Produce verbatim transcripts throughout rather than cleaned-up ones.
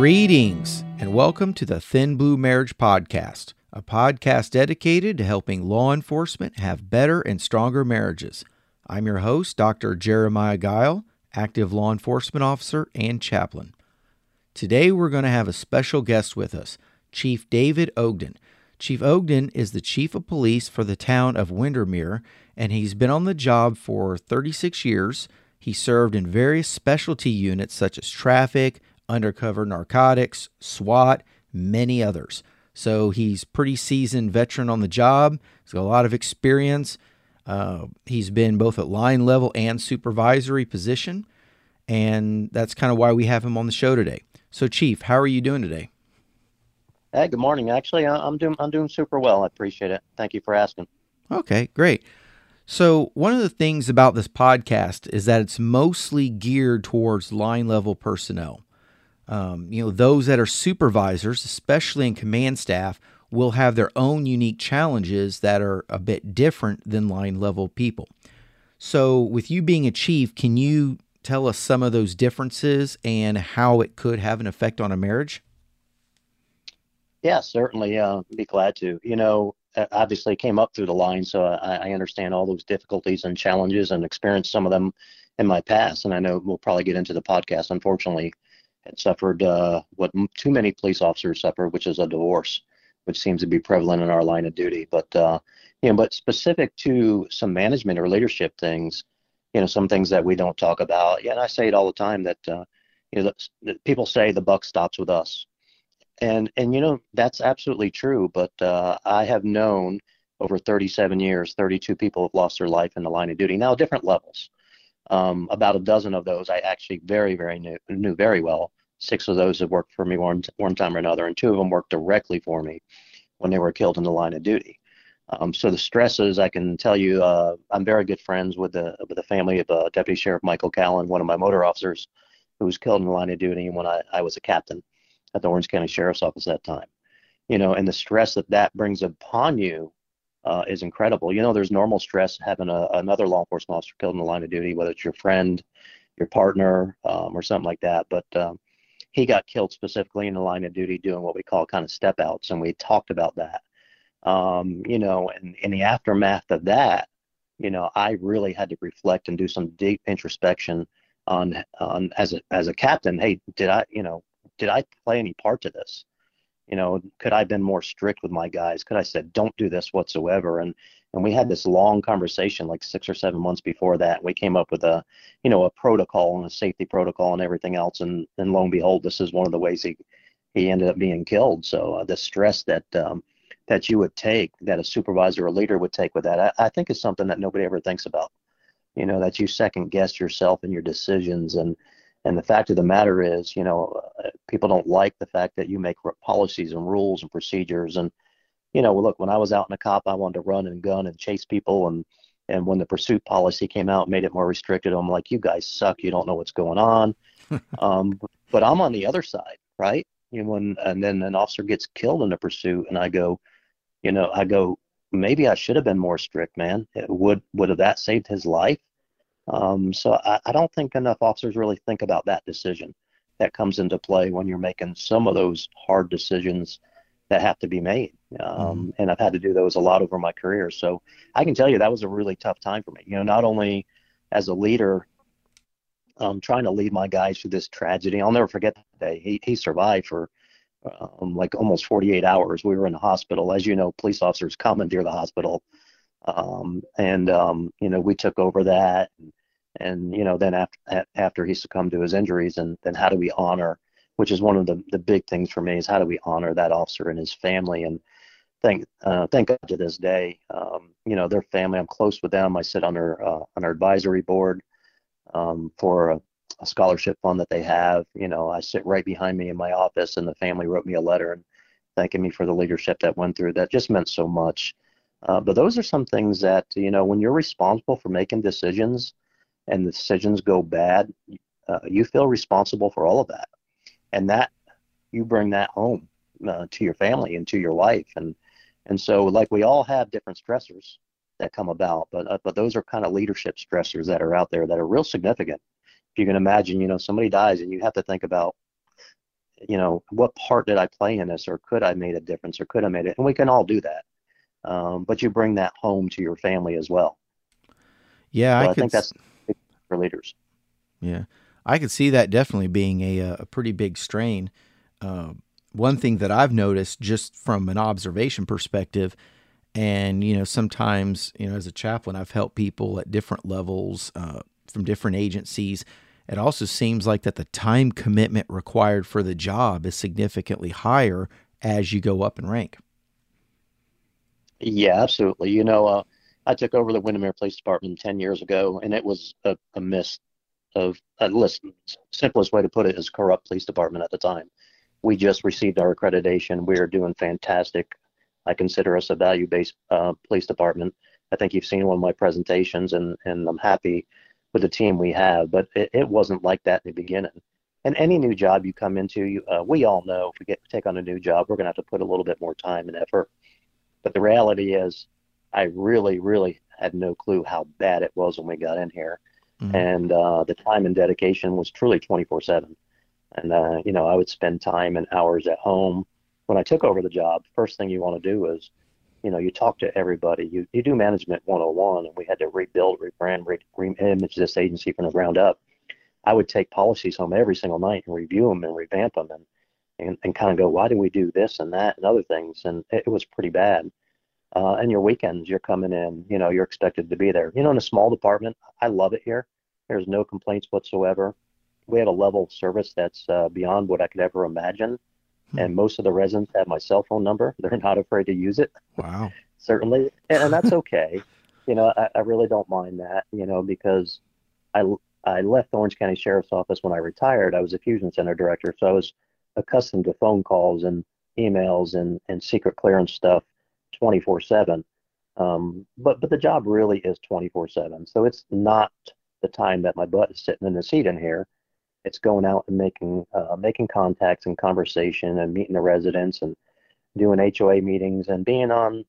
Greetings, and welcome to the Thin Blue Marriage Podcast, a podcast dedicated to helping law enforcement have better and stronger marriages. I'm your host, Doctor Jeremiah Guile, active law enforcement officer and chaplain. Today, we're going to have a special guest with us, Chief David Ogden. Chief Ogden is the chief of police for the town of Windermere, and he's been on the job for thirty-six years. He served in various specialty units such as traffic, undercover narcotics, SWAT, many others. So he's pretty seasoned veteran on the job. He's got a lot of experience. Uh, he's been both at line level and supervisory position, and that's kind of why we have him on the show today. So, Chief, how are you doing today? Hey, good morning. Actually, I'm doing I'm doing super well. I appreciate it. Thank you for asking. Okay, great. So one of the things about this podcast is that it's mostly geared towards line level personnel. Um, you know, those that are supervisors, especially in command staff, will have their own unique challenges that are a bit different than line level people. So with you being a chief, can you tell us some of those differences and how it could have an effect on a marriage? Yeah, certainly. Uh, be glad to. You know, obviously came up through the line, so I, I understand all those difficulties and challenges and experienced some of them in my past. And I know we'll probably get into the podcast, unfortunately. Suffered uh, what too many police officers suffer, which is a divorce, which seems to be prevalent in our line of duty. But uh, you know, but specific to some management or leadership things, you know, some things that we don't talk about. Yeah, and I say it all the time that uh, you know that people say the buck stops with us, and and you know that's absolutely true. But uh, I have known over thirty-seven years, thirty-two people have lost their life in the line of duty. Now, different levels. Um, about a dozen of those I actually very very knew knew very well. Six of those have worked for me one, one time or another, and two of them worked directly for me when they were killed in the line of duty. Um, so the stresses, I can tell you, uh, I'm very good friends with the with the family of uh, Deputy Sheriff Michael Callan, one of my motor officers, who was killed in the line of duty when I, I was a captain at the Orange County Sheriff's Office at that time. You know, and the stress that that brings upon you uh, is incredible. You know, there's normal stress having a, another law enforcement officer killed in the line of duty, whether it's your friend, your partner, um, or something like that. But um, he got killed specifically in the line of duty doing what we call kind of step outs. And we talked about that, um, you know, and in the aftermath of that, you know, I really had to reflect and do some deep introspection on, on as a, as a captain, hey, did I, you know, did I play any part to this? You know, could I have been more strict with my guys? Could I said, don't do this whatsoever? And, and we had this long conversation like six or seven months before that. We came up with a, you know, a protocol and a safety protocol and everything else. And, and lo and behold, this is one of the ways he, he ended up being killed. So uh, the stress that, um, that you would take, that a supervisor or leader would take with that, I, I think is something that nobody ever thinks about, you know, that you second guess yourself and your decisions. And, and the fact of the matter is, you know, uh, people don't like the fact that you make policies and rules and procedures. And, you know, well, look, when I was out in a cop, I wanted to run and gun and chase people. And, and when the pursuit policy came out, made it more restricted, I'm like, you guys suck. You don't know what's going on. um, but I'm on the other side, right? You know, when, and then an officer gets killed in the pursuit and I go, you know, I go, maybe I should have been more strict, man. It would, would have that saved his life? Um, so I, I don't think enough officers really think about that decision that comes into play when you're making some of those hard decisions that have to be made. Um, mm-hmm. And I've had to do those a lot over my career. So I can tell you that was a really tough time for me, you know, not only as a leader, um, trying to lead my guys through this tragedy. I'll never forget that day. He, he survived for um, like almost forty-eight hours. We were in the hospital. As you know, police officers commandeer the hospital. Um, and, um, you know, we took over that. And, and you know, then after, after he succumbed to his injuries, and then how do we honor, which is one of the, the big things for me, is how do we honor that officer and his family? And thank, uh, thank God to this day, um, you know, their family, I'm close with them. I sit on their, uh, on our advisory board um, for a, a scholarship fund that they have. You know, I sit right behind me in my office, and the family wrote me a letter and thanking me for the leadership that went through. That just meant so much. Uh, but those are some things that, you know, when you're responsible for making decisions, and the decisions go bad, uh, you feel responsible for all of that. And that you bring that home uh, to your family and to your wife. And and so, like, we all have different stressors that come about, but uh, but those are kind of leadership stressors that are out there that are real significant. If you can imagine, you know, somebody dies and you have to think about, you know, what part did I play in this, or could I made a difference, or could I made it? And we can all do that. Um, but you bring that home to your family as well. Yeah. So I, I could, think that's big for leaders. Yeah. I could see that definitely being a, a pretty big strain. Uh, one thing that I've noticed just from an observation perspective, and, you know, sometimes, you know, as a chaplain, I've helped people at different levels, uh, from different agencies. It also seems like that the time commitment required for the job is significantly higher as you go up in rank. Yeah, absolutely. You know, uh, I took over the Windermere Police Department ten years ago, and it was a, a mist of, uh, listen, simplest way to put it is corrupt police department at the time. We just received our accreditation. We are doing fantastic. I consider us a value-based uh, police department. I think you've seen one of my presentations, and, and I'm happy with the team we have, but it, it wasn't like that in the beginning. And any new job you come into, you, uh, we all know if we get take on a new job, we're going to have to put a little bit more time and effort. But the reality is, I really, really had no clue how bad it was when we got in here. Mm-hmm. And uh, the time and dedication was truly twenty-four seven. And, uh, you know, I would spend time and hours at home. When I took over the job, first thing you want to do is, you know, you talk to everybody. You you do management one oh one, and we had to rebuild, rebrand, re- re-image this agency from the ground up. I would take policies home every single night and review them and revamp them and, and, and kind of go, why do we do this and that and other things? And it, it was pretty bad. Uh, and your weekends, you're coming in, you know, you're expected to be there. You know, in a small department, I love it here. There's no complaints whatsoever. We had a level of service that's uh, beyond what I could ever imagine. And most of the residents have my cell phone number. They're not afraid to use it. Wow. Certainly. And, and that's okay. You know, I, I really don't mind that, you know, because I, I left Orange County Sheriff's Office when I retired. I was a fusion center director. So I was accustomed to phone calls and emails and, and secret clearance stuff twenty-four seven. Um, but, but the job really is twenty-four seven. So it's not the time that my butt is sitting in the seat in here. It's going out and making uh, making contacts and conversation and meeting the residents and doing H O A meetings and being on,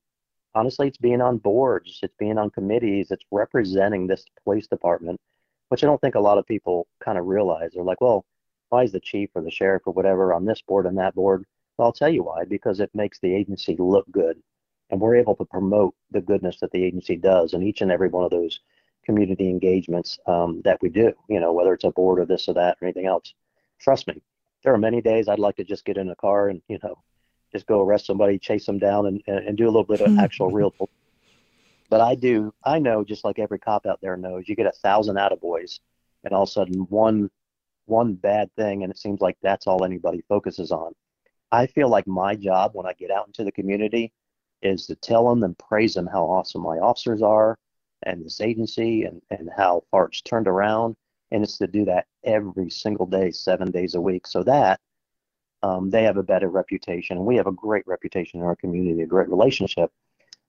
honestly, it's being on boards, it's being on committees, it's representing this police department, which I don't think a lot of people kind of realize. They're like, well, why is the chief or the sheriff or whatever on this board and that board? Well, I'll tell you why, because it makes the agency look good. And we're able to promote the goodness that the agency does in each and every one of those community engagements um, that we do, you know, whether it's a board or this or that or anything else. Trust me, there are many days I'd like to just get in a car and, you know, just go arrest somebody, chase them down and, and do a little bit of actual real. But I do, I know, just like every cop out there knows, you get a thousand attaboys and all of a sudden one, one bad thing. And it seems like that's all anybody focuses on. I feel like my job when I get out into the community is to tell them and praise them how awesome my officers are, and this agency and, and how parts turned around. And it's to do that every single day, seven days a week, so that um, they have a better reputation. And we have a great reputation in our community, a great relationship.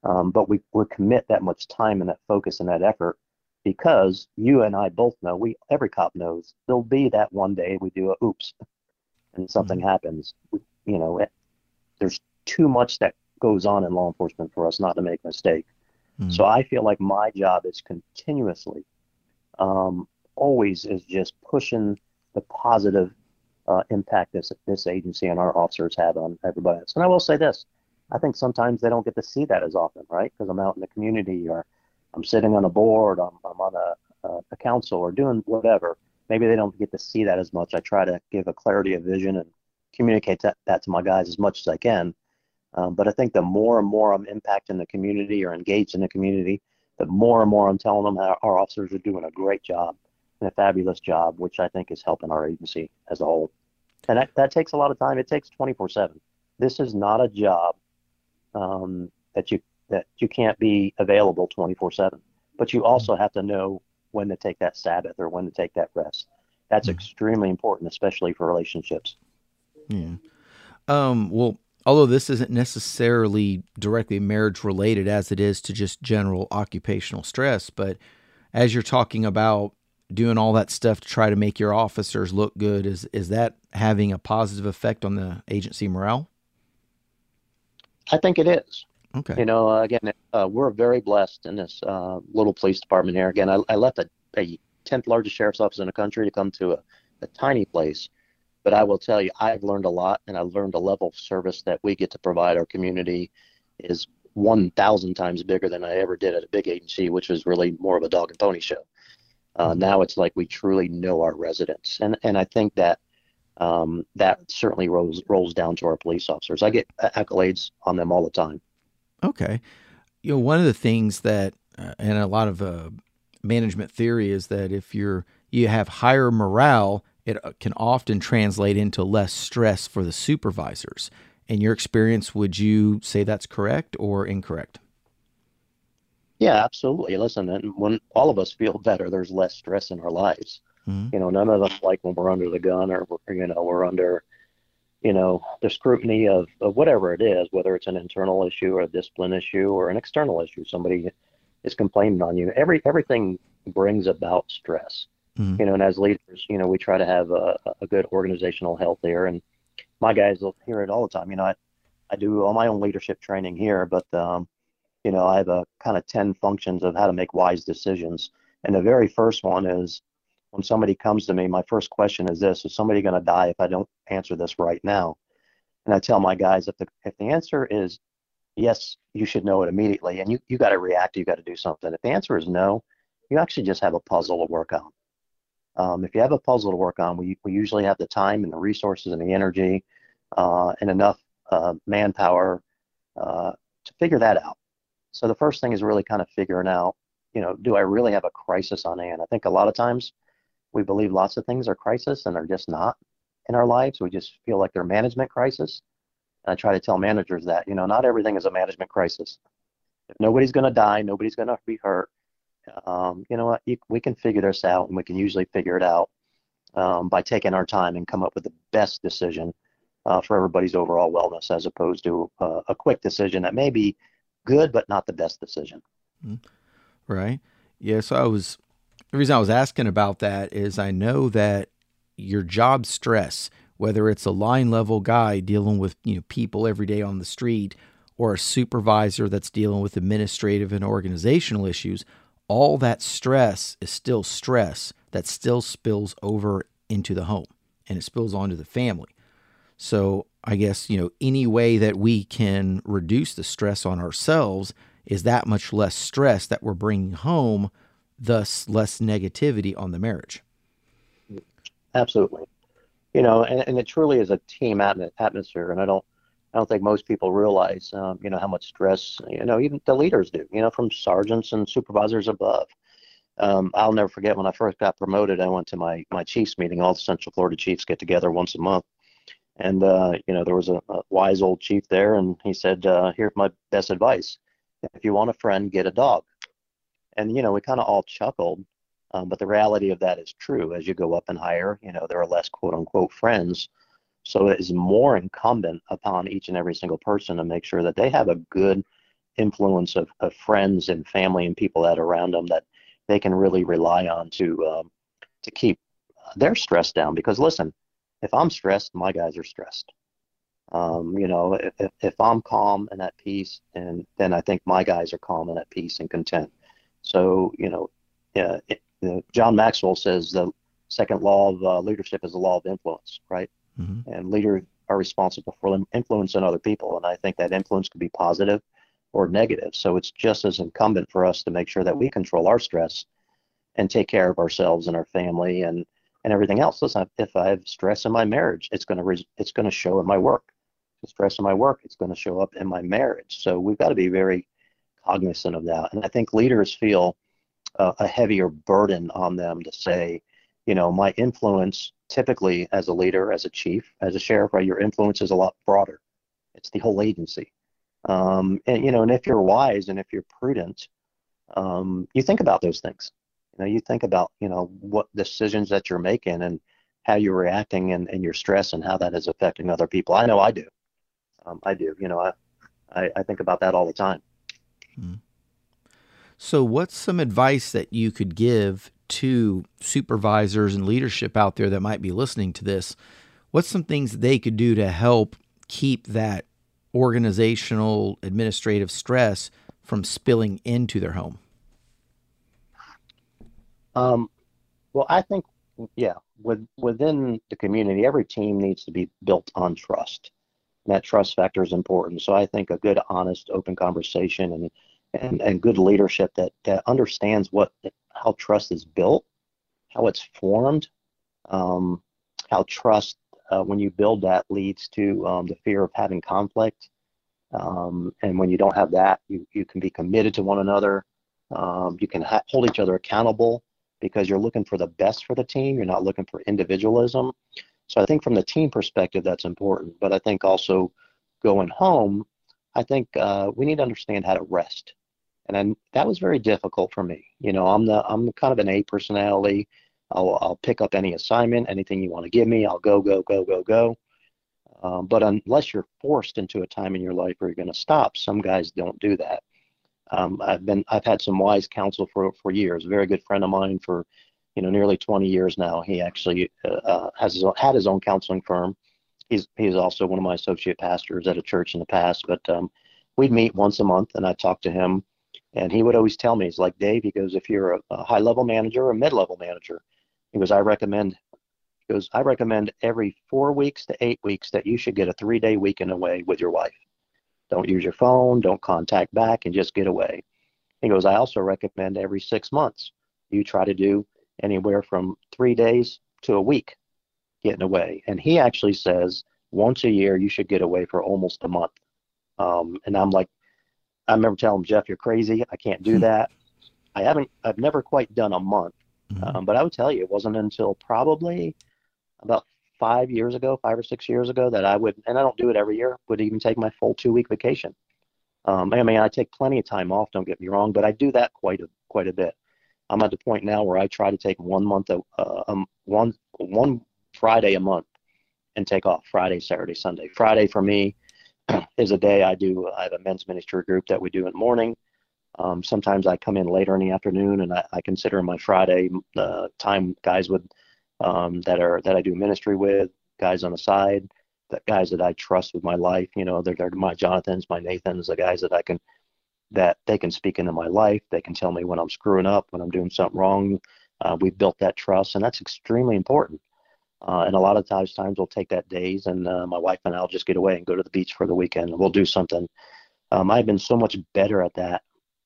Um, but we, we commit that much time and that focus and that effort because you and I both know, we every cop knows, there'll be that one day we do a oops and something mm-hmm. happens. We, you know, it, there's too much that goes on in law enforcement for us not to make a mistake. So I feel like my job is continuously, um, always is just pushing the positive uh, impact this this agency and our officers have on everybody else. And I will say this, I think sometimes they don't get to see that as often, right? Because I'm out in the community or I'm sitting on a board, I'm, I'm on a, a, a council or doing whatever. Maybe they don't get to see that as much. I try to give a clarity of vision and communicate that, that to my guys as much as I can. Um, but I think the more and more I'm impacting the community or engaged in the community, the more and more I'm telling them how our officers are doing a great job and a fabulous job, which I think is helping our agency as a whole. And that, that takes a lot of time. It takes twenty-four seven. This is not a job um, that you that you can't be available twenty-four seven. But you also have to know when to take that Sabbath or when to take that rest. That's mm-hmm. extremely important, especially for relationships. Yeah. Um, well, although this isn't necessarily directly marriage related as it is to just general occupational stress, but as you're talking about doing all that stuff to try to make your officers look good, is is that having a positive effect on the agency morale? I think it is. Okay. You know, again, uh, we're very blessed in this uh, little police department here. Again, I, I left a, a tenth largest sheriff's office in the country to come to a, a tiny place. But I will tell you, I've learned a lot, and I've learned the level of service that we get to provide our community is one thousand times bigger than I ever did at a big agency, which was really more of a dog and pony show. Uh, now it's like we truly know our residents. And and I think that um, that certainly rolls, rolls down to our police officers. I get accolades on them all the time. Okay. You know, one of the things that, uh, and a lot of uh, management theory is that if you're, you have higher morale, it can often translate into less stress for the supervisors. In your experience, would you say that's correct or incorrect? Yeah, absolutely. Listen, when all of us feel better, there's less stress in our lives. Mm-hmm. You know, none of us like when we're under the gun or, we're, you know, we're under, you know, the scrutiny of, of whatever it is, whether it's an internal issue or a discipline issue or an external issue. Somebody is complaining on you. Every Everything brings about stress. You know, and as leaders, you know, we try to have a, a good organizational health there. And my guys will hear it all the time. You know, I, I do all my own leadership training here, but, um, you know, I have a kind of ten functions of how to make wise decisions. And the very first one is when somebody comes to me, my first question is this: is somebody going to die if I don't answer this right now? And I tell my guys, if the, if the answer is yes, you should know it immediately. And you, you got to react. You got to do something. If the answer is no, you actually just have a puzzle to work on. Um, if you have a puzzle to work on, we, we usually have the time and the resources and the energy uh, and enough uh, manpower uh, to figure that out. So the first thing is really kind of figuring out, you know, do I really have a crisis on hand? I think a lot of times we believe lots of things are crisis and they're just not in our lives. We just feel like they're management crisis. And I try to tell managers that, you know, not everything is a management crisis. If nobody's going to die, nobody's going to be hurt. Um, you know what, you, we can figure this out, and we can usually figure it out um, by taking our time and come up with the best decision uh, for everybody's overall wellness, as opposed to uh, a quick decision that may be good, but not the best decision. Right. Yeah. So I was, the reason I was asking about that is I know that your job stress, whether it's a line level guy dealing with, you know, people every day on the street, or a supervisor that's dealing with administrative and organizational issues, all that stress is still stress that still spills over into the home, and it spills onto the family. So I guess, you know, any way that we can reduce the stress on ourselves is that much less stress that we're bringing home, thus less negativity on the marriage. Absolutely. You know, and, and it truly is a team atmosphere. And I don't, I don't think most people realize, um, you know, how much stress, you know, even the leaders do, you know, from sergeants and supervisors above. Um, I'll never forget when I first got promoted, I went to my, my chiefs meeting. All the Central Florida chiefs get together once a month. And, uh, you know, there was a, a wise old chief there, and he said, uh, here's my best advice. If you want a friend, get a dog. And, you know, we kind of all chuckled. Um, but the reality of that is true. As you go up and higher, you know, there are less quote unquote friends. So it is more incumbent upon each and every single person to make sure that they have a good influence of, of friends and family and people that are around them that they can really rely on to um, to keep their stress down. Because, listen, if I'm stressed, my guys are stressed. Um, you know, if, if I'm calm and at peace, and then I think my guys are calm and at peace and content. So, you know, uh, it, uh, John Maxwell says the second law of uh, leadership is the law of influence, right? Mm-hmm. And leaders are responsible for influence on other people. And I think that influence could be positive or negative. So it's just as incumbent for us to make sure that we control our stress and take care of ourselves and our family and, and everything else. Listen, if I have stress in my marriage, it's going to re- it's going to show in my work. If stress in my work, it's going to show up in my marriage. So we've got to be very cognizant of that. And I think leaders feel uh, a heavier burden on them to say, you know, my influence typically as a leader, as a chief, as a sheriff, right, your influence is a lot broader. It's the whole agency. Um, and, you know, and if you're wise and if you're prudent, um, you think about those things. You know, you think about, you know, what decisions that you're making and how you're reacting and, and your stress and how that is affecting other people. I know I do. Um, I do. You know, I, I, I think about that all the time. Mm-hmm. So what's some advice that you could give to supervisors and leadership out there that might be listening to this? What's some things they could do to help keep that organizational administrative stress from spilling into their home? Um, well, I think yeah, with, within the community, every team needs to be built on trust. And that trust factor is important. So I think a good, honest, open conversation and and, and good leadership that, that understands what how trust is built, how it's formed, um, how trust, uh, when you build that, leads to um, the fear of having conflict. Um, and when you don't have that, you, you can be committed to one another. Um, you can ha- hold each other accountable, because you're looking for the best for the team. You're not looking for individualism. So I think from the team perspective, that's important. But I think also going home, I think uh, we need to understand how to rest. And I, that was very difficult for me. You know, I'm the I'm kind of an A personality. I'll, I'll pick up any assignment, anything you want to give me. I'll go, go, go, go, go. Um, but unless you're forced into a time in your life where you're going to stop, some guys don't do that. Um, I've been, I've had some wise counsel for, for years. A very good friend of mine for, you know, nearly twenty years now. He actually uh, has his own, had his own counseling firm. He's he's also one of my associate pastors at a church in the past. But um, we'd meet once a month, and I talked to him, and he would always tell me, he's like, Dave, he goes, if you're a, a high level manager or a mid level manager, he goes, I recommend, he goes, I recommend every four weeks to eight weeks that you should get a three day weekend away with your wife. Don't use your phone, don't contact back, and just get away. He goes, I also recommend every six months you try to do anywhere from three days to a week getting away. And he actually says once a year you should get away for almost a month. Um, and I'm like, I remember telling him, Jeff, you're crazy. I can't do that. I haven't, I've never quite done a month. Mm-hmm. Um, but I would tell you, it wasn't until probably about Five years ago, five or six years ago, that I would, and I don't do it every year, would even take my full two-week vacation. Um, I mean, I take plenty of time off, don't get me wrong, but I do that quite a quite a bit. I'm at the point now where I try to take one month, of, uh, um, one one Friday a month, and take off Friday, Saturday, Sunday. Friday for me is a day I do. I have a men's ministry group that we do in the morning. Um, sometimes I come in later in the afternoon, and I, I consider my Friday uh, time. Guys would. Um, that are that I do ministry with, guys on the side, that guys that I trust with my life. You know, they're, they're my Jonathans, my Nathans, the guys that I can, that they can speak into my life. They can tell me when I'm screwing up, when I'm doing something wrong. Uh, we've built that trust, and that's extremely important. Uh, and a lot of times, times we'll take that days, and uh, my wife and I'll just get away and go to the beach for the weekend. We'll do something. Um, I've been so much better at that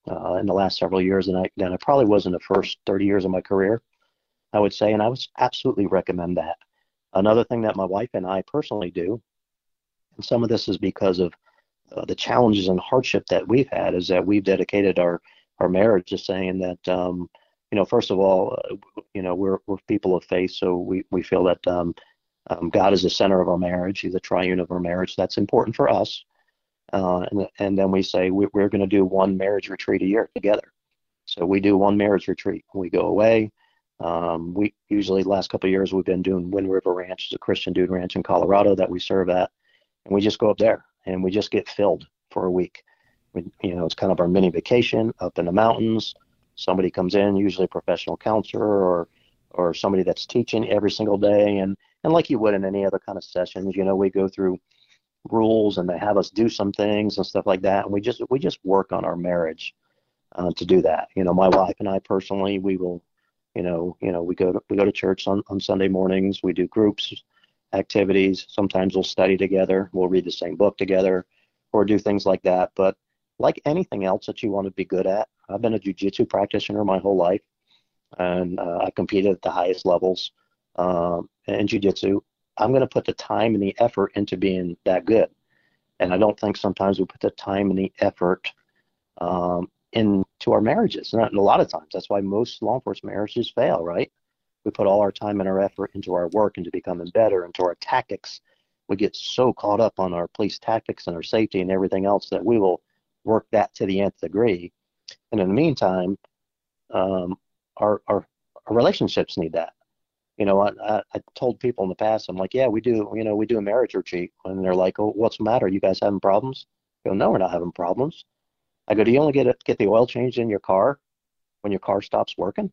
uh, in the last several years than I than I probably was in the first thirty years of my career, I would say, and I would absolutely recommend that. Another thing that my wife and I personally do, and some of this is because of uh, the challenges and hardship that we've had, is that we've dedicated our, our marriage to saying that, um, you know, first of all, uh, you know, we're we're people of faith, so we, we feel that um, um, God is the center of our marriage. He's the triune of our marriage. That's important for us. Uh, and, and then we say we, we're going to do one marriage retreat a year together. So we do one marriage retreat. We go away. Um, we usually the last couple of years we've been doing Wind River Ranch. It's a Christian dude ranch in Colorado that we serve at, and we just go up there and we just get filled for a week. We, you know, it's kind of our mini vacation up in the mountains. Somebody comes in, usually a professional counselor or or somebody that's teaching every single day, and and like you would in any other kind of sessions, you know, we go through rules and they have us do some things and stuff like that, and we just we just work on our marriage uh, to do that. You know, my wife and I personally, we will. You know, you know, we go to, we go to church on, on Sunday mornings. We do groups, activities. Sometimes we'll study together. We'll read the same book together or do things like that. But like anything else that you want to be good at, I've been a jiu-jitsu practitioner my whole life, and uh, I competed at the highest levels um, in jiu-jitsu. I'm going to put the time and the effort into being that good. And I don't think sometimes we put the time and the effort um, into our marriages. And a lot of times that's why most law enforcement marriages fail, right? We put all our time and our effort into our work, into becoming better, into our tactics. We get so caught up on our police tactics and our safety and everything else that we will work that to the nth degree. And in the meantime, um, our, our our relationships need that. You know, I, I, I told people in the past, I'm like, yeah, we do, you know, we do a marriage retreat. And they're like, oh, what's the matter? You guys having problems? I go, no, we're not having problems. I go, do you only get a, get the oil change in your car when your car stops working?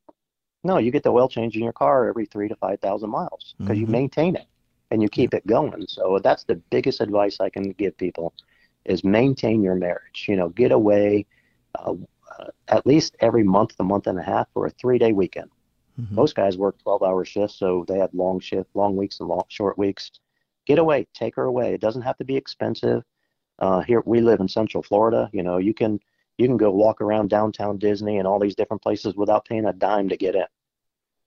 No, you get the oil change in your car every three to five thousand miles because mm-hmm. you maintain it and you keep it going. So that's the biggest advice I can give people is maintain your marriage. You know, get away uh, uh, at least every month, a month and a half, or a three day weekend. Mm-hmm. Most guys work twelve hour shifts, so they had long shift, long weeks and long, short weeks. Get away, take her away. It doesn't have to be expensive. Uh, here we live in Central Florida. You know, you can you can go walk around downtown Disney and all these different places without paying a dime to get in.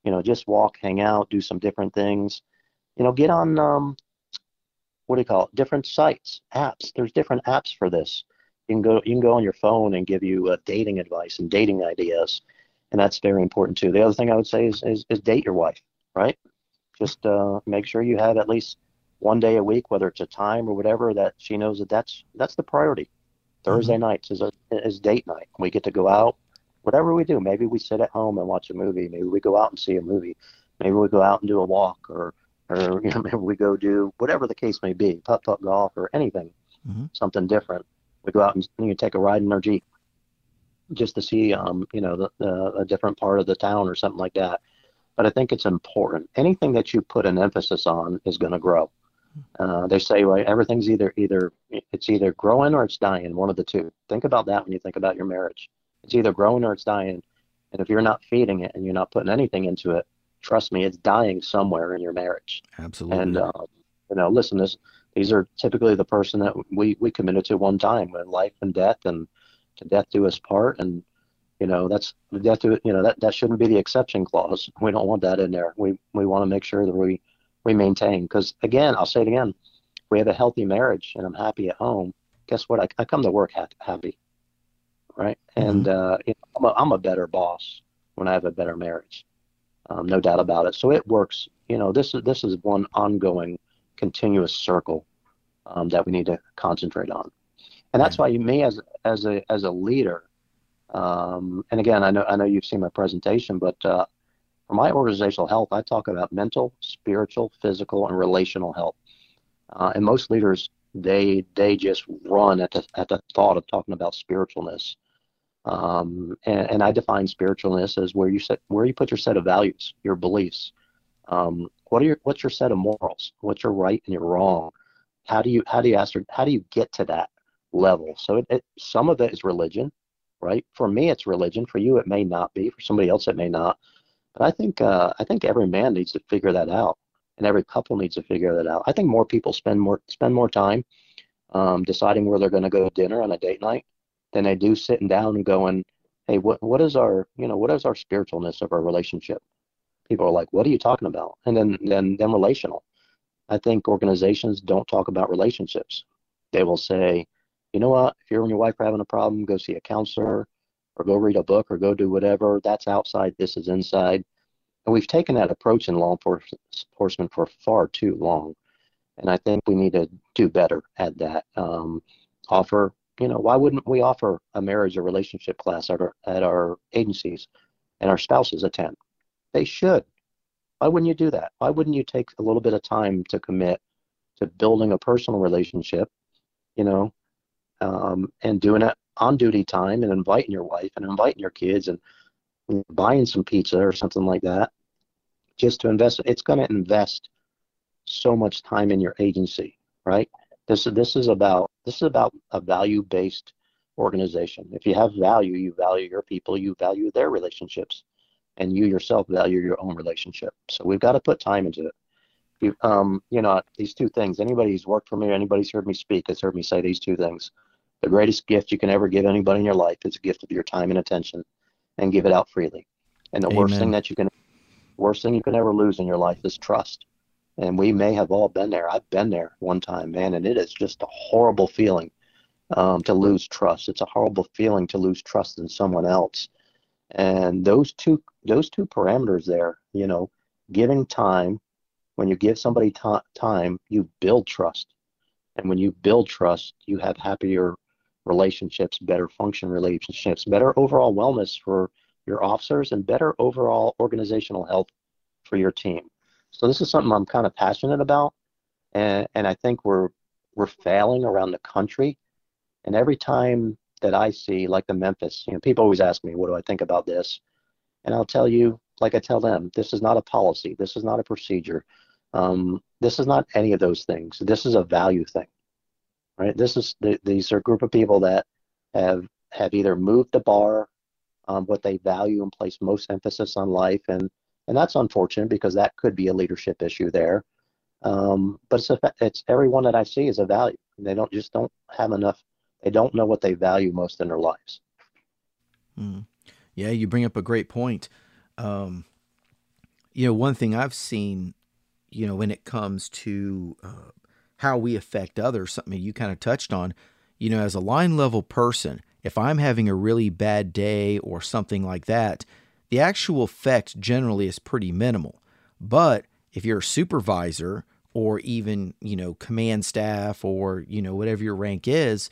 You know, just walk, hang out, do some different things. You know, get on um, what do you call it? Different sites, apps. There's different apps for this. You can go you can go on your phone and give you uh, dating advice and dating ideas, and that's very important too. The other thing I would say is is, is date your wife, right? Just uh, make sure you have at least one day a week, whether it's a time or whatever, that she knows that that's that's the priority. Thursday mm-hmm. nights is a, is date night. We get to go out, whatever we do. Maybe we sit at home and watch a movie. Maybe we go out and see a movie. Maybe we go out and do a walk, or or you know, maybe we go do whatever the case may be, putt-putt golf or anything, mm-hmm. something different. We go out and you know, take a ride in our Jeep just to see, um, you know, the, the, a different part of the town or something like that. But I think it's important. Anything that you put an emphasis on is going to grow. Uh, they say well, everything's either either it's either growing or it's dying, one of the two. Think about that when you think about your marriage. It's either growing or it's dying. And if you're not feeding it and you're not putting anything into it, trust me, it's dying somewhere in your marriage. Absolutely. And, uh, you know, listen, this, these are typically the person that we, we committed to one time, with life and death, and to death do us part. And, you know, that's death to, you know, that, that shouldn't be the exception clause. We don't want that in there. We, we want to make sure that we we maintain, because again, I'll say it again, we have a healthy marriage and I'm happy at home. Guess what? I, I come to work ha- happy. Right. Mm-hmm. And, uh, you know, I'm, a, I'm a better boss when I have a better marriage. Um, no doubt about it. So it works. You know, this is, this is one ongoing continuous circle, um, that we need to concentrate on. And that's why you, me as, as a, as a leader. Um, and again, I know, I know you've seen my presentation, but, uh, for my organizational health, I talk about mental, spiritual, physical, and relational health. Uh, and most leaders, they they just run at the at the thought of talking about spiritualness. Um, and, and I define spiritualness as where you set where you put your set of values, your beliefs. Um, what are your what's your set of morals? What's your right and your wrong? How do you how do you ask, how do you get to that level? So it, it, some of it is religion, right? For me, it's religion. For you, it may not be. For somebody else, it may not. But I think uh, I think every man needs to figure that out, and every couple needs to figure that out. I think more people spend more spend more time um, deciding where they're going to go to dinner on a date night than they do sitting down and going, "Hey, what what is our you know what is our spiritualness of our relationship?" People are like, "What are you talking about?" And then then then relational. I think organizations don't talk about relationships. They will say, "You know what? If you and your wife are having a problem, go see a counselor." Or go read a book, or go do whatever. That's outside, this is inside. And we've taken that approach in law enforcement for far too long. And I think we need to do better at that. Um, offer, you know, why wouldn't we offer a marriage or relationship class at our, at our agencies, and our spouses attend? They should. Why wouldn't you do that? Why wouldn't you take a little bit of time to commit to building a personal relationship, you know, um, and doing it on duty time, and inviting your wife and inviting your kids and buying some pizza or something like that, just to invest. It's going to invest so much time in your agency, right? This, this is about, this is about a value-based organization. If you have value, you value your people, you value their relationships, and you yourself value your own relationship. So we've got to put time into it. You, um, you know, these two things, anybody who's worked for me or anybody's heard me speak has heard me say these two things. The greatest gift you can ever give anybody in your life is a gift of your time and attention, and give it out freely. And the Amen. worst thing that you can, worst thing you can ever lose in your life is trust. And we may have all been there. I've been there one time, man, and it is just a horrible feeling um, to lose trust. It's a horrible feeling to lose trust in someone else. And those two, those two parameters there, you know, giving time. When you give somebody t- time, you build trust. And when you build trust, you have happier relationships, better function relationships, better overall wellness for your officers, and better overall organizational health for your team. So this is something I'm kind of passionate about, and, and I think we're we're failing around the country. And every time that I see, like the Memphis, you know, people always ask me, what do I think about this? And I'll tell you, like I tell them, this is not a policy. This is not a procedure. Um, this is not any of those things. This is a value thing. Right. This is the, these are a group of people that have have either moved the bar on um, what they value and place most emphasis on life, and And that's unfortunate because that could be a leadership issue there. Um, but it's, a, it's everyone that I see is a value. They don't just don't have enough. They don't know what they value most in their lives. Mm. Yeah, you bring up a great point. Um, you know, one thing I've seen, you know, when it comes to uh, how we affect others, something you kind of touched on, you know, as a line level person, if I'm having a really bad day or something like that, the actual effect generally is pretty minimal. But if you're a supervisor or even, you know, command staff or, you know, whatever your rank is,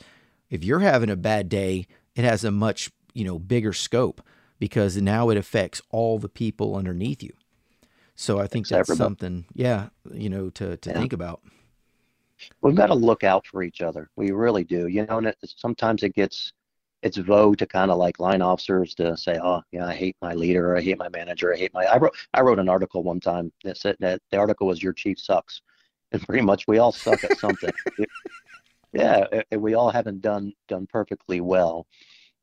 if you're having a bad day, it has a much, you know, bigger scope because now it affects all the people underneath you. So I think that's something, yeah, you know, to, to yeah. think about. We've got to look out for each other. We really do. You know, and it, sometimes it gets, it's vogue to kind of like line officers to say, oh, yeah, I hate my leader. Or I hate my manager. I hate my, I wrote, I wrote an article one time that said that the article was your chief sucks. And pretty much we all suck at something. Yeah. It, it, we all haven't done, done perfectly well.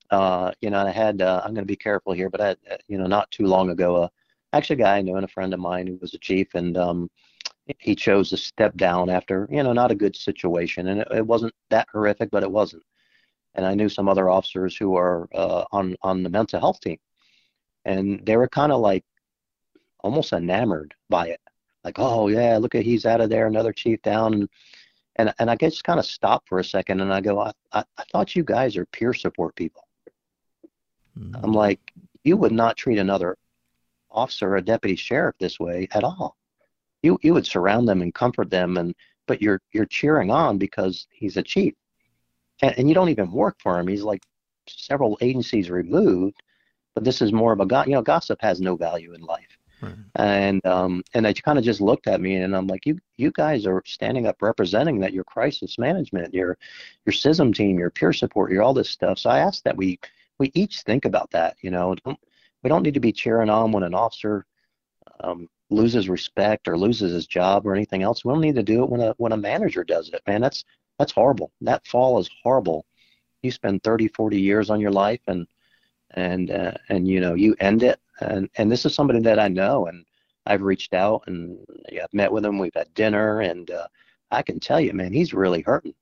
Uh, you know, I had, uh, I'm going to be careful here, but I, you know, not too long ago, uh, actually a guy I knew and a friend of mine who was a chief, and um, he chose to step down after, you know, not a good situation. And it, it wasn't that horrific, but it wasn't. And I knew some other officers who are uh, on, on the mental health team, and they were kind of like almost enamored by it. Like, oh yeah, look at, he's out of there, another chief down. And, and, and I just kind of stopped for a second and I go, I, I, I thought you guys are peer support people. Mm-hmm. I'm like, you would not treat another officer or deputy sheriff this way at all. You you would surround them and comfort them, and but you're you're cheering on because he's a chief, and, and you don't even work for him. He's like several agencies removed, but this is more of a go- you know gossip has no value in life, right. and um and they kind of just looked at me, and I'm like, you you guys are standing up representing that, your crisis management, your your S I S M team, your peer support, your all this stuff. So I asked that we we each think about that. You know, don't, we don't need to be cheering on when an officer um, loses respect or loses his job or anything else. We don't need to do it when a when a manager does it, man. That's that's horrible. That fall is horrible. You spend thirty, forty years on your life, and and uh, and you know you end it. And and this is somebody that I know, and I've reached out and yeah, I've met with him. We've had dinner, and uh, I can tell you, man, he's really hurting.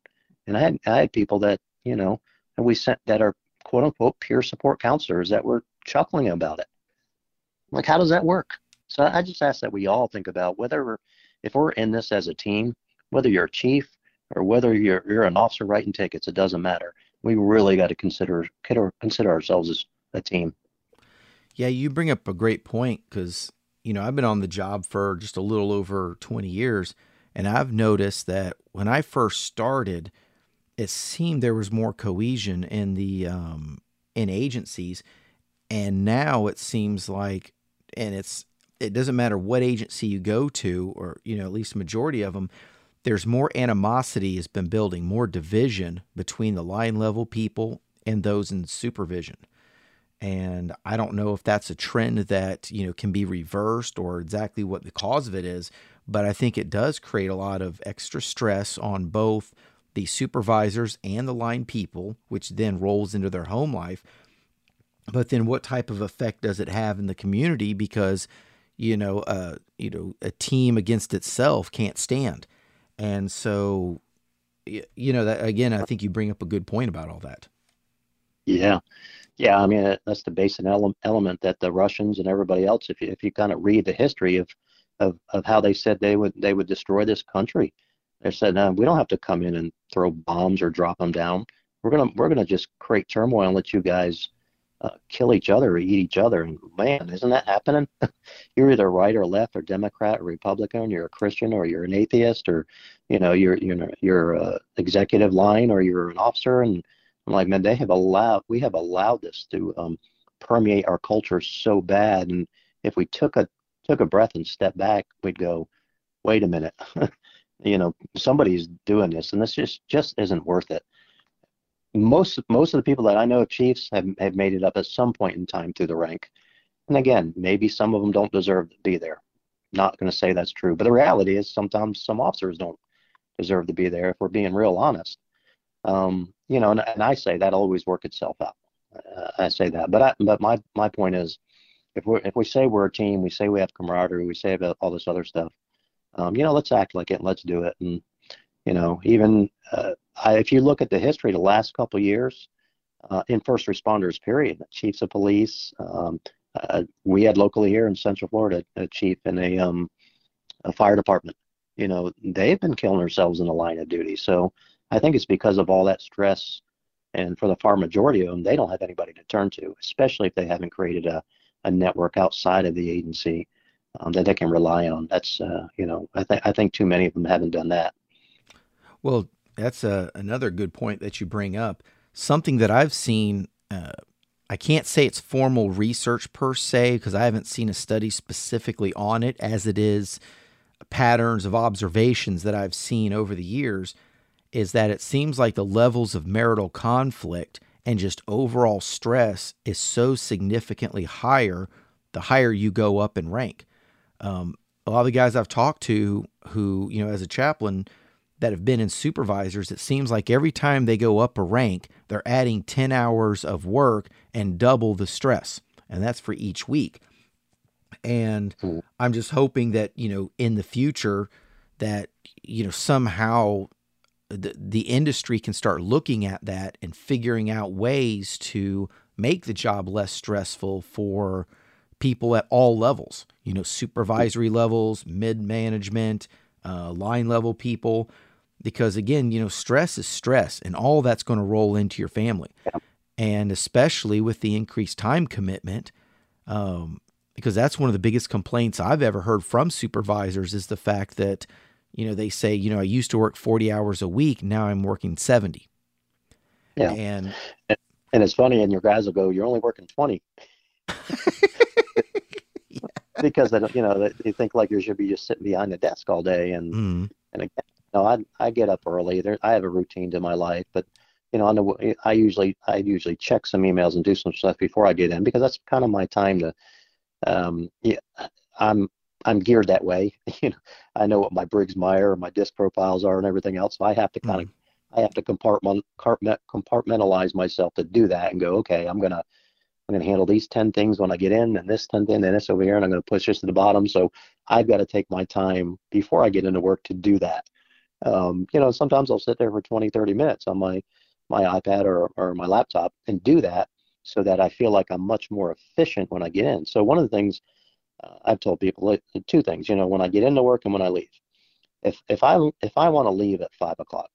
And I had I had people that you know, and we sent that are quote unquote peer support counselors that were chuckling about it. Like, how does that work? So I just ask that we all think about whether we're, if we're in this as a team, whether you're a chief or whether you're you're an officer writing tickets, it doesn't matter. We really got to consider consider ourselves as a team. Yeah, you bring up a great point because, you know, I've been on the job for just a little over twenty years, and I've noticed that when I first started, it seemed there was more cohesion in the um, in agencies. And now it seems like, and it's, it doesn't matter what agency you go to, or, you know, at least the majority of them, there's more animosity has been building, more division between the line level people and those in supervision. And I don't know if that's a trend that, you know, can be reversed or exactly what the cause of it is, but I think it does create a lot of extra stress on both the supervisors and the line people, which then rolls into their home life. But then what type of effect does it have in the community? Because, you know, uh, you know, a team against itself can't stand. And so, you know, that, again, I think you bring up a good point about all that. Yeah. Yeah. I mean, that's the basic ele- element that the Russians and everybody else, if you, if you kind of read the history of, of, of how they said they would, they would destroy this country. They said, no, we don't have to come in and throw bombs or drop them down. We're going to, we're going to just create turmoil and let you guys Uh, kill each other or eat each other. And man, isn't that happening? You're either right or left or Democrat or Republican, you're a Christian or you're an atheist, or, you know, you're, you know, you're uh, executive line or you're an officer. And I'm like, man, they have allowed, we have allowed this to um, permeate our culture so bad. And if we took a, took a breath and stepped back, we'd go, wait a minute, you know, somebody's doing this and this just, just isn't worth it. Most most of the people that I know of chiefs have, have made it up at some point in time through the rank. And again, maybe some of them don't deserve to be there. Not going to say that's true. But the reality is sometimes some officers don't deserve to be there if we're being real honest. Um, you know, and, and I say that always work itself out. Uh, I say that. But I, but my, my point is, if we if we say we're a team, we say we have camaraderie, we say about all this other stuff. Um, you know, let's act like it. Let's do it. And you know, even uh, I, if you look at the history, the last couple of years uh, in first responders, period, chiefs of police. Um, uh, we had locally here in Central Florida a chief in a um, a fire department. You know, they've been killing themselves in the line of duty. So I think it's because of all that stress. And for the far majority of them, they don't have anybody to turn to, especially if they haven't created a, a network outside of the agency um, that they can rely on. That's, uh, you know, I, th- I think too many of them haven't done that. Well, that's a, another good point that you bring up. Something that I've seen, uh, I can't say it's formal research per se, because I haven't seen a study specifically on it, as it is patterns of observations that I've seen over the years, is that it seems like the levels of marital conflict and just overall stress is so significantly higher the higher you go up in rank. Um, a lot of the guys I've talked to who, you know, as a chaplain that have been in supervisors, it seems like every time they go up a rank, they're adding ten hours of work and double the stress. And that's for each week. And I'm just hoping that, you know, in the future that, you know, somehow the, the industry can start looking at that and figuring out ways to make the job less stressful for people at all levels, you know, supervisory levels, mid-management, uh, line level people, because again, you know, stress is stress and all that's going to roll into your family. Yeah. And especially with the increased time commitment, um, because that's one of the biggest complaints I've ever heard from supervisors is the fact that, you know, they say, you know, I used to work forty hours a week. Now I'm working seventy. Yeah. And, and it's funny. And your guys will go, you're only working twenty. Yeah. Because, they don't, you know, they, they think like you should be just sitting behind the desk all day. And, mm-hmm. and again, no, I, I get up early. There, I have a routine to my life, but you know, on the, I usually, I usually check some emails and do some stuff before I get in, because that's kind of my time to, Um, yeah, I'm, I'm geared that way. You know, I know what my Briggs-Meyer and my disc profiles are and everything else. So I have to kind of, mm-hmm. I have to compartment, compartmentalize myself to do that and go, okay, I'm going to, I'm going to handle these ten things when I get in, and this ten thing, and this over here, and I'm going to push this to the bottom. So I've got to take my time before I get into work to do that. Um, you know, sometimes I'll sit there for twenty, thirty minutes on my, my iPad or, or my laptop and do that, so that I feel like I'm much more efficient when I get in. So one of the things uh, I've told people, two things, you know, when I get into work and when I leave. If if I if I want to leave at five o'clock,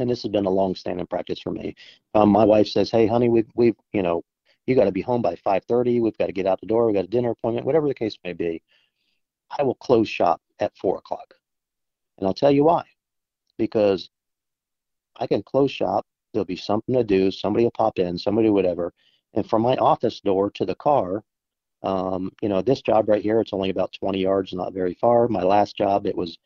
and this has been a long-standing practice for me, um, my wife says, "Hey, honey, we we you know, you got to be home by five thirty. We've got to get out the door. We've got a dinner appointment, whatever the case may be." I will close shop at four o'clock, and I'll tell you why, because I can close shop. There'll be something to do. Somebody will pop in, somebody, whatever. And from my office door to the car, um, you know, this job right here, it's only about twenty yards, not very far. My last job, it was,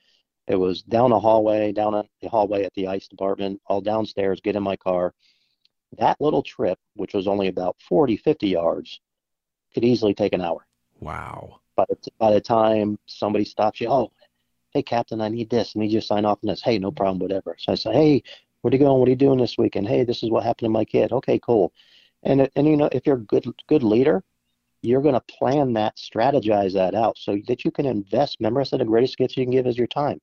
it was down a hallway, down a, the hallway at the ICE department, all downstairs, get in my car. That little trip, which was only about forty, fifty yards, could easily take an hour. Wow. By the, by the time somebody stops you, oh, hey, Captain, I need this. I need you to sign off on this. Hey, no problem, whatever. So I say, hey, where are you going? What are you doing this weekend? Hey, this is what happened to my kid. Okay, cool. And, and you know, if you're a good, good leader, you're going to plan that, strategize that out so that you can invest. Remember, I said the greatest gift you can give is your time.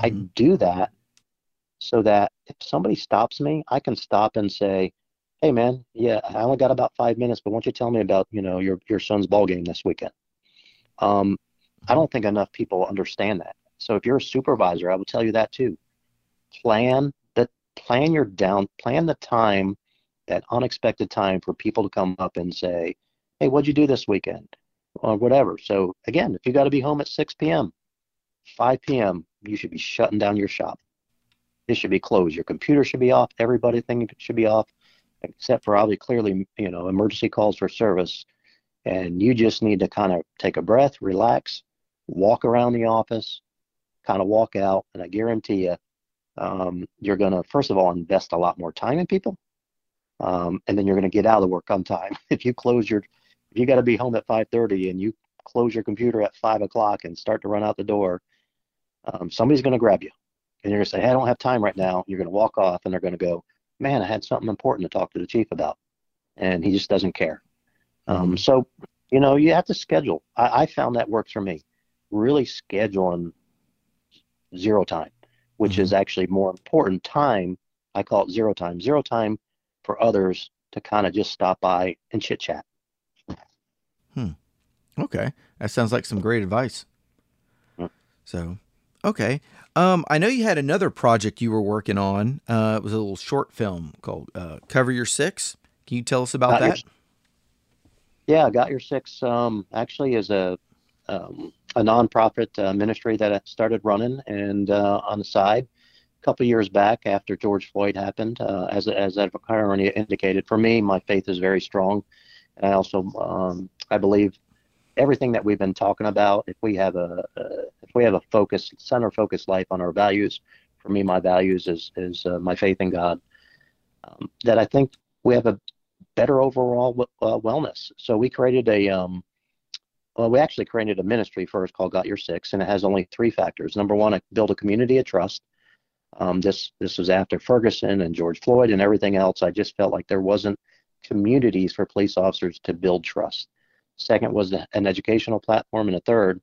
Mm-hmm. I do that so that if somebody stops me, I can stop and say, hey, man, yeah, I only got about five minutes, but why don't you tell me about, you know, your, your son's ball game this weekend? Um, I don't think enough people understand that. So if you're a supervisor, I would tell you that too. Plan. Plan your down, plan the time, that unexpected time for people to come up and say, hey, what'd you do this weekend? Or whatever. So again, if you got to be home at six p.m., five p.m., you should be shutting down your shop. It should be closed. Your computer should be off. Everybody thing should be off, except for obviously clearly, you know, emergency calls for service. And you just need to kind of take a breath, relax, walk around the office, kind of walk out. And I guarantee you, Um, you're going to, first of all, invest a lot more time in people. Um, and then you're going to get out of the work on time. If you close your, if you got to be home at five thirty and you close your computer at five o'clock and start to run out the door, um, somebody's going to grab you and you're going to say, hey, I don't have time right now. You're going to walk off and they're going to go, man, I had something important to talk to the chief about. And he just doesn't care. Um, so You know, you have to schedule. I, I found that works for me. Really scheduling zero time, which mm-hmm. is actually more important. Time, I call it zero time. Zero time for others to kind of just stop by and chit chat. Hmm. Okay. That sounds like some great advice. Hmm. So, okay. Um, I know you had another project you were working on. Uh, it was a little short film called uh, Cover Your Six. Can you tell us about Got that? Your, yeah, Got Your Six um, actually is a um, a nonprofit uh, ministry that I started running and uh, on the side a couple of years back after George Floyd happened. Uh, as as I've already indicated, for me, my faith is very strong, and I also um, I believe everything that we've been talking about. If we have a uh, if we have a focus center focused life on our values, for me, my values is is uh, my faith in God. Um, that I think we have a better overall uh, wellness. So we created a, um, well, we actually created a ministry first called Got Your Six, and it has only three factors. Number one, I build a community of trust. Um, this this was after Ferguson and George Floyd and everything else. I just felt like there wasn't communities for police officers to build trust. Second was an educational platform, and a third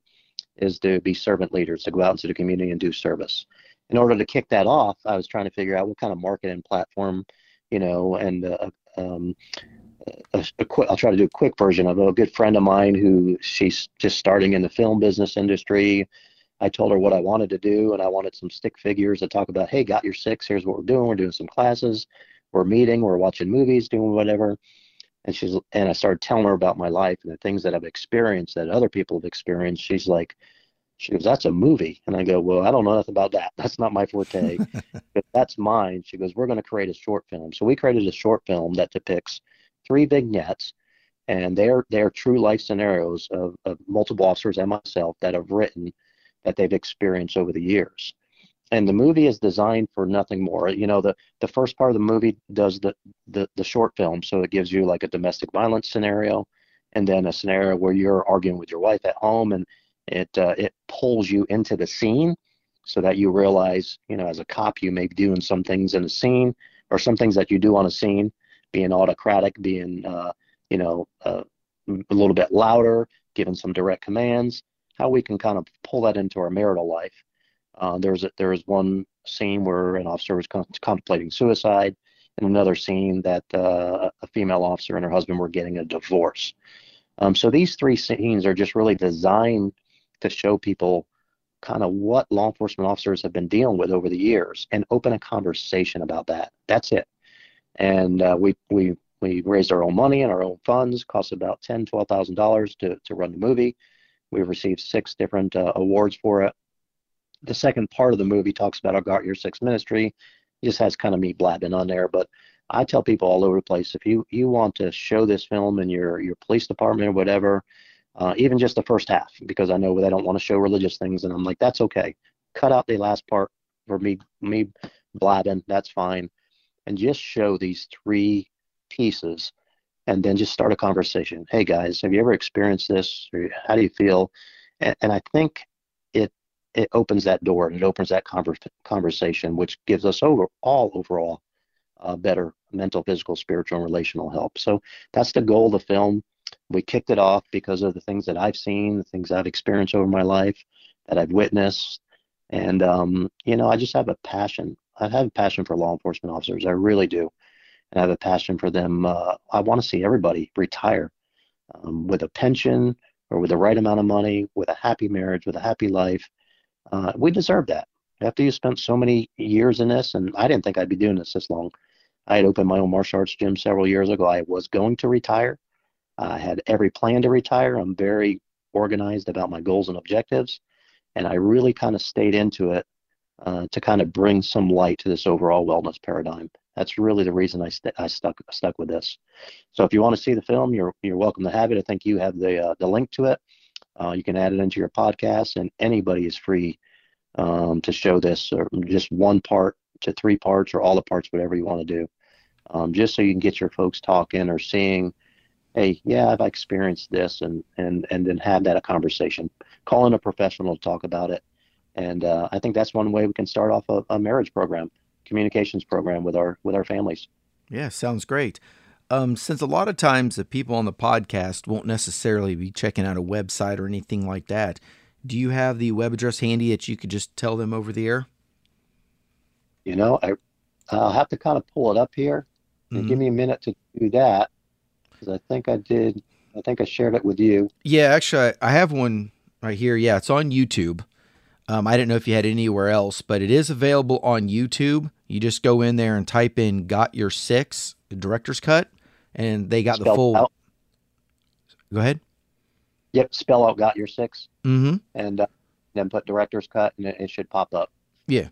is to be servant leaders, to go out into the community and do service. In order to kick that off, I was trying to figure out what kind of marketing platform, you know, and uh, um, a, a quick, I'll try to do a quick version of it. A good friend of mine who she's just starting in the film business industry. I told her what I wanted to do, and I wanted some stick figures to talk about, hey, Got Your Six, here's what we're doing. We're doing some classes, we're meeting, we're watching movies, doing whatever. And she's, and I started telling her about my life and the things that I've experienced that other people have experienced. She's like, she goes, that's a movie. And I go, well, I don't know nothing about that. That's not my forte. But that's mine. She goes, we're going to create a short film. So we created a short film that depicts three vignettes, and they're, they're true life scenarios of, of multiple officers and myself that have written that they've experienced over the years. And the movie is designed for nothing more. You know, the, the first part of the movie does the, the, the short film. So it gives you like a domestic violence scenario, and then a scenario where you're arguing with your wife at home, and it uh, it pulls you into the scene so that you realize, you know, as a cop, you may be doing some things in a scene, or some things that you do on a scene, being autocratic, being, uh, you know, uh, a little bit louder, giving some direct commands, how we can kind of pull that into our marital life. Uh, there was a, there was one scene where an officer was con- contemplating suicide, and another scene that uh, a female officer and her husband were getting a divorce. Um, so these three scenes are just really designed to show people kind of what law enforcement officers have been dealing with over the years and open a conversation about that. That's it. And uh, we we we raised our own money and our own funds. Cost about ten thousand dollars, twelve thousand dollars to, to run the movie. We received six different uh, awards for it. The second part of the movie talks about our Got Your Six ministry. It just has kind of me blabbing on there, but I tell people all over the place, if you, you want to show this film in your, your police department or whatever, uh, even just the first half, because I know they don't want to show religious things, and I'm like, that's okay. Cut out the last part for me, me blabbing, that's fine, and just show these three pieces, and then just start a conversation. Hey, guys, have you ever experienced this? Or how do you feel? And, and I think it it opens that door, and it opens that conver- conversation, which gives us over all overall uh, better mental, physical, spiritual, and relational help. So that's the goal of the film. We kicked it off because of the things that I've seen, the things I've experienced over my life, that I've witnessed. And, um, you know, I just have a passion. I have a passion for law enforcement officers. I really do. And I have a passion for them. Uh, I want to see everybody retire um, with a pension, or with the right amount of money, with a happy marriage, with a happy life. Uh, we deserve that. After you spent so many years in this, and I didn't think I'd be doing this this long. I had opened my own martial arts gym several years ago. I was going to retire. I had every plan to retire. I'm very organized about my goals and objectives, and I really kind of stayed into it uh, to kind of bring some light to this overall wellness paradigm. That's really the reason I, st- I stuck stuck with this. So if you want to see the film, you're you're welcome to have it. I think you have the uh, the link to it. Uh, you can add it into your podcast, and anybody is free um, to show this, or just one part to three parts, or all the parts, whatever you want to do, um, just so you can get your folks talking or seeing, hey, yeah, I've experienced this, and, and, and then have that a conversation. Call in a professional to talk about it. And uh, I think that's one way we can start off a, a marriage program, communications program with our with our families. Yeah, sounds great. Um, since a lot of times the people on the podcast won't necessarily be checking out a website or anything like that, do you have the web address handy that you could just tell them over the air? You know, I, I'll have to kind of pull it up here and mm-hmm. give me a minute to do that, because I think I did. I think I shared it with you. Yeah, actually, I have one right here. Yeah, it's on YouTube. Um, I didn't know if you had anywhere else, but it is available on YouTube. You just go in there and type in Got Your Six, the director's cut, and they got spell the full. Out. Go ahead. Yep, spell out Got Your Six, mm-hmm. and uh, then put director's cut, and it, it should pop up. Yeah.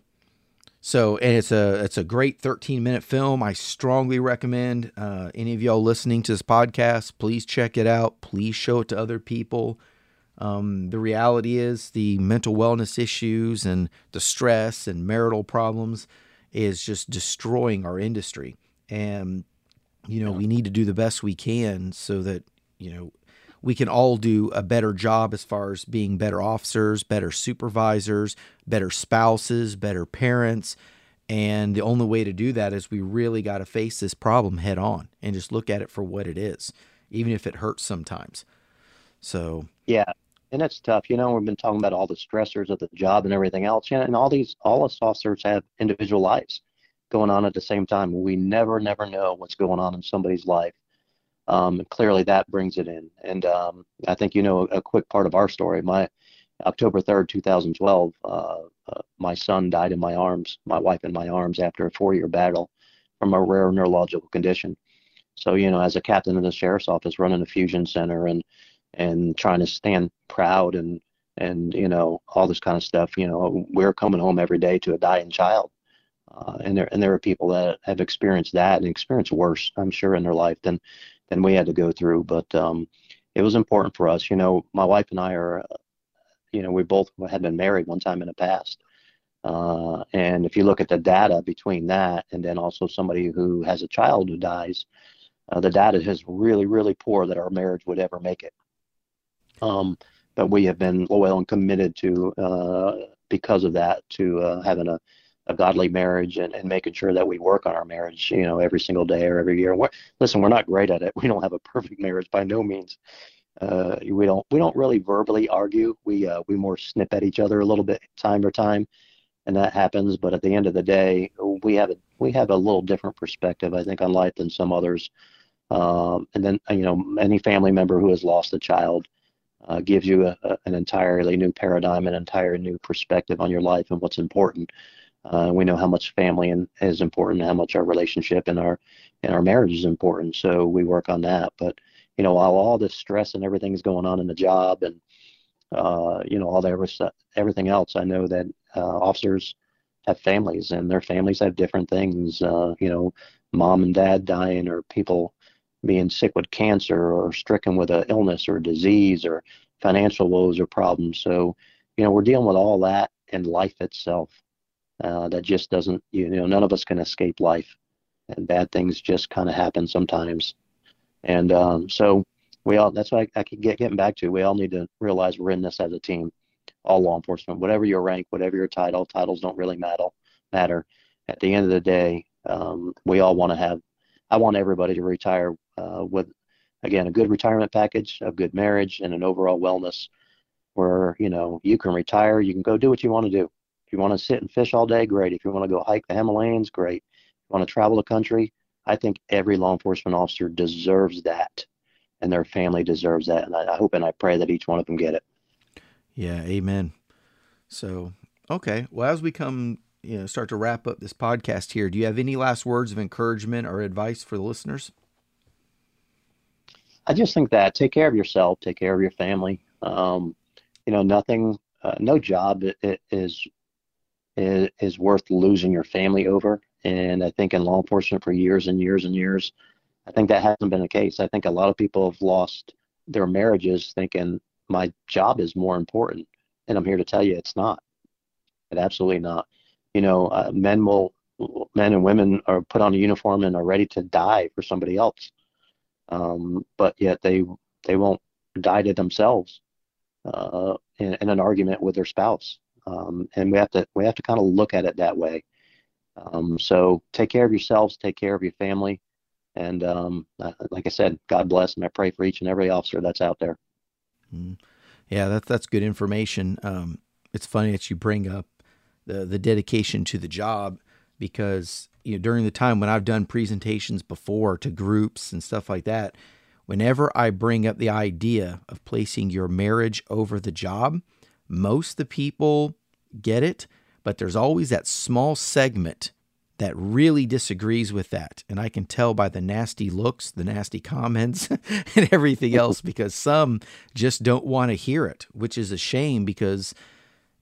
So, and it's a it's a great thirteen minute film. I strongly recommend uh, any of y'all listening to this podcast, please check it out. Please show it to other people. Um, the reality is the mental wellness issues and the stress and marital problems is just destroying our industry. And, you know, yeah. we need to do the best we can so that, you know, we can all do a better job as far as being better officers, better supervisors, better spouses, better parents. And the only way to do that is we really got to face this problem head on and just look at it for what it is, even if it hurts sometimes. So, yeah. And it's tough. You know, we've been talking about all the stressors of the job and everything else. And all these, all us officers have individual lives going on at the same time. We never, never know what's going on in somebody's life. Um, clearly that brings it in. And um, I think, you know, a, a quick part of our story, my October third, two thousand twelve, uh, uh, my son died in my arms, my wife in my arms, after a four year battle from a rare neurological condition. So, you know, as a captain in the sheriff's office running a fusion center and, and trying to stand proud and, and, you know, all this kind of stuff, you know, we're coming home every day to a dying child. Uh, and there, and there are people that have experienced that and experienced worse, I'm sure, in their life than, than we had to go through. But um, it was important for us. You know, my wife and I are, you know, we both had been married one time in the past. Uh, and if you look at the data between that and then also somebody who has a child who dies, uh, the data is really, really poor that our marriage would ever make it. Um, but we have been loyal and committed to, uh, because of that, to uh, having a, a godly marriage and, and making sure that we work on our marriage, you know, every single day or every year. We're, listen, we're not great at it. We don't have a perfect marriage by no means. Uh, we don't, we don't really verbally argue. We, uh, we more snip at each other a little bit time to time, and that happens. But at the end of the day, we have, a, we have a little different perspective, I think, on life than some others. Um, and then, you know, any family member who has lost a child, Uh, gives you a, a, an entirely new paradigm, an entire new perspective on your life and what's important. Uh, we know how much family in, is important, how much our relationship and our and our marriage is important. So we work on that. But, you know, while all this stress and everything is going on in the job and, uh, you know, all the everything else, I know that uh, officers have families, and their families have different things. Uh, you know, mom and dad dying, or people being sick with cancer or stricken with an illness or disease or financial woes or problems. So, you know, we're dealing with all that and life itself. Uh, that just doesn't, you know, none of us can escape life, and bad things just kind of happen sometimes. And um, so we all, that's why I, I keep get, getting back to, we all need to realize we're in this as a team, all law enforcement, whatever your rank, whatever your title, titles don't really matter. matter. At the end of the day, um, we all want to have, I want everybody to retire Uh, with, again, a good retirement package, a good marriage, and an overall wellness where, you know, you can retire, you can go do what you want to do. If you want to sit and fish all day, great. If you want to go hike the Himalayas, great. If you want to travel the country, I think every law enforcement officer deserves that, and their family deserves that. And I, I hope and I pray that each one of them get it. Yeah, amen. So, okay. Well, as we come, you know, start to wrap up this podcast here, do you have any last words of encouragement or advice for the listeners? I just think that take care of yourself, take care of your family. Um, you know, nothing, uh, no job is, is is worth losing your family over. And I think in law enforcement for years and years and years, I think that hasn't been the case. I think a lot of people have lost their marriages thinking my job is more important. And I'm here to tell you it's not. It's absolutely not. You know, uh, men will, men and women are put on a uniform and are ready to die for somebody else. Um, but yet they they won't die to themselves uh, in, in an argument with their spouse, um, and we have to we have to kind of look at it that way. Um, so take care of yourselves, take care of your family, And um, like I said, God bless, and I pray for each and every officer that's out there. Mm. Yeah, that, that's good information. Um, it's funny that you bring up the, the dedication to the job, because you know, during the time when I've done presentations before to groups and stuff like that, whenever I bring up the idea of placing your marriage over the job, most of the people get it, but there's always that small segment that really disagrees with that. And I can tell by the nasty looks, the nasty comments, and everything else, because some just don't want to hear it, which is a shame, because,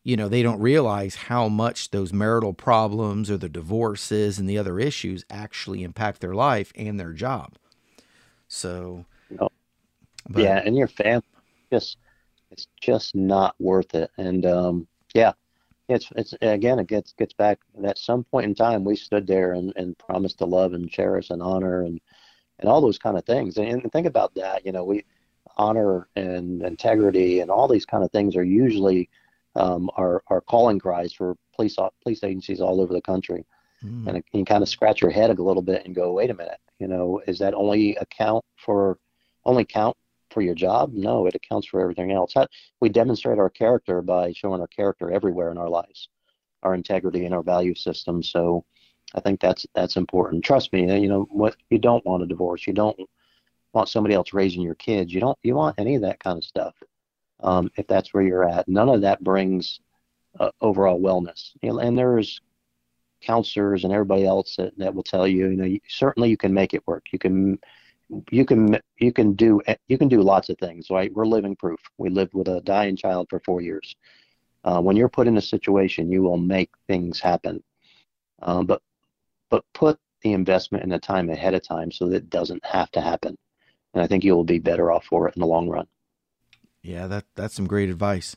you know, they don't realize how much those marital problems or the divorces and the other issues actually impact their life and their job. So, no. but, yeah, and your family, just, it's just not worth it. And, um, yeah. It's, it's again, it gets, gets back at some point in time, we stood there and, and promised to love and cherish and honor and, and all those kind of things. And, and think about that, you know, we honor and integrity and all these kind of things are usually um, our, our calling cries for police, police agencies all over the country. Mm. And you kind of scratch your head a little bit and go, wait a minute, you know, is that only account for only count for your job? No, it accounts for everything else. We demonstrate our character by showing our character everywhere in our lives, our integrity and our value system. So I think that's that's important. Trust me, you know what, you don't want a divorce, you don't want somebody else raising your kids, you don't you want any of that kind of stuff. Um, if that's where you're at, none of that brings uh, overall wellness. You know, and there's counselors and everybody else that, that will tell you, you know, you, certainly you can make it work. You can. You can you can do you can do lots of things, right? We're living proof. We lived with a dying child for four years. Uh, when you're put in a situation, you will make things happen. Uh, but but put the investment and the time ahead of time so that it doesn't have to happen. And I think you will be better off for it in the long run. Yeah, that that's some great advice.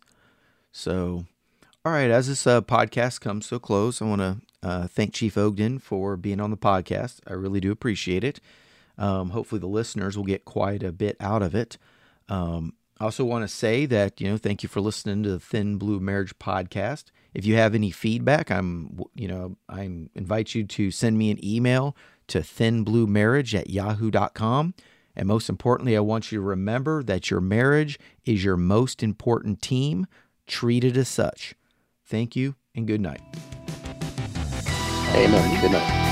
So, all right, as this uh, podcast comes to a close, I want to uh, thank Chief Ogden for being on the podcast. I really do appreciate it. Um, hopefully the listeners will get quite a bit out of it. Um, I also want to say that, you know, thank you for listening to the Thin Blue Marriage Podcast. If you have any feedback, I'm, you know, I invite you to send me an email to thin blue marriage at yahoo dot com. And most importantly, I want you to remember that your marriage is your most important team. Treat it as such. Thank you and good night. Amen. Good night.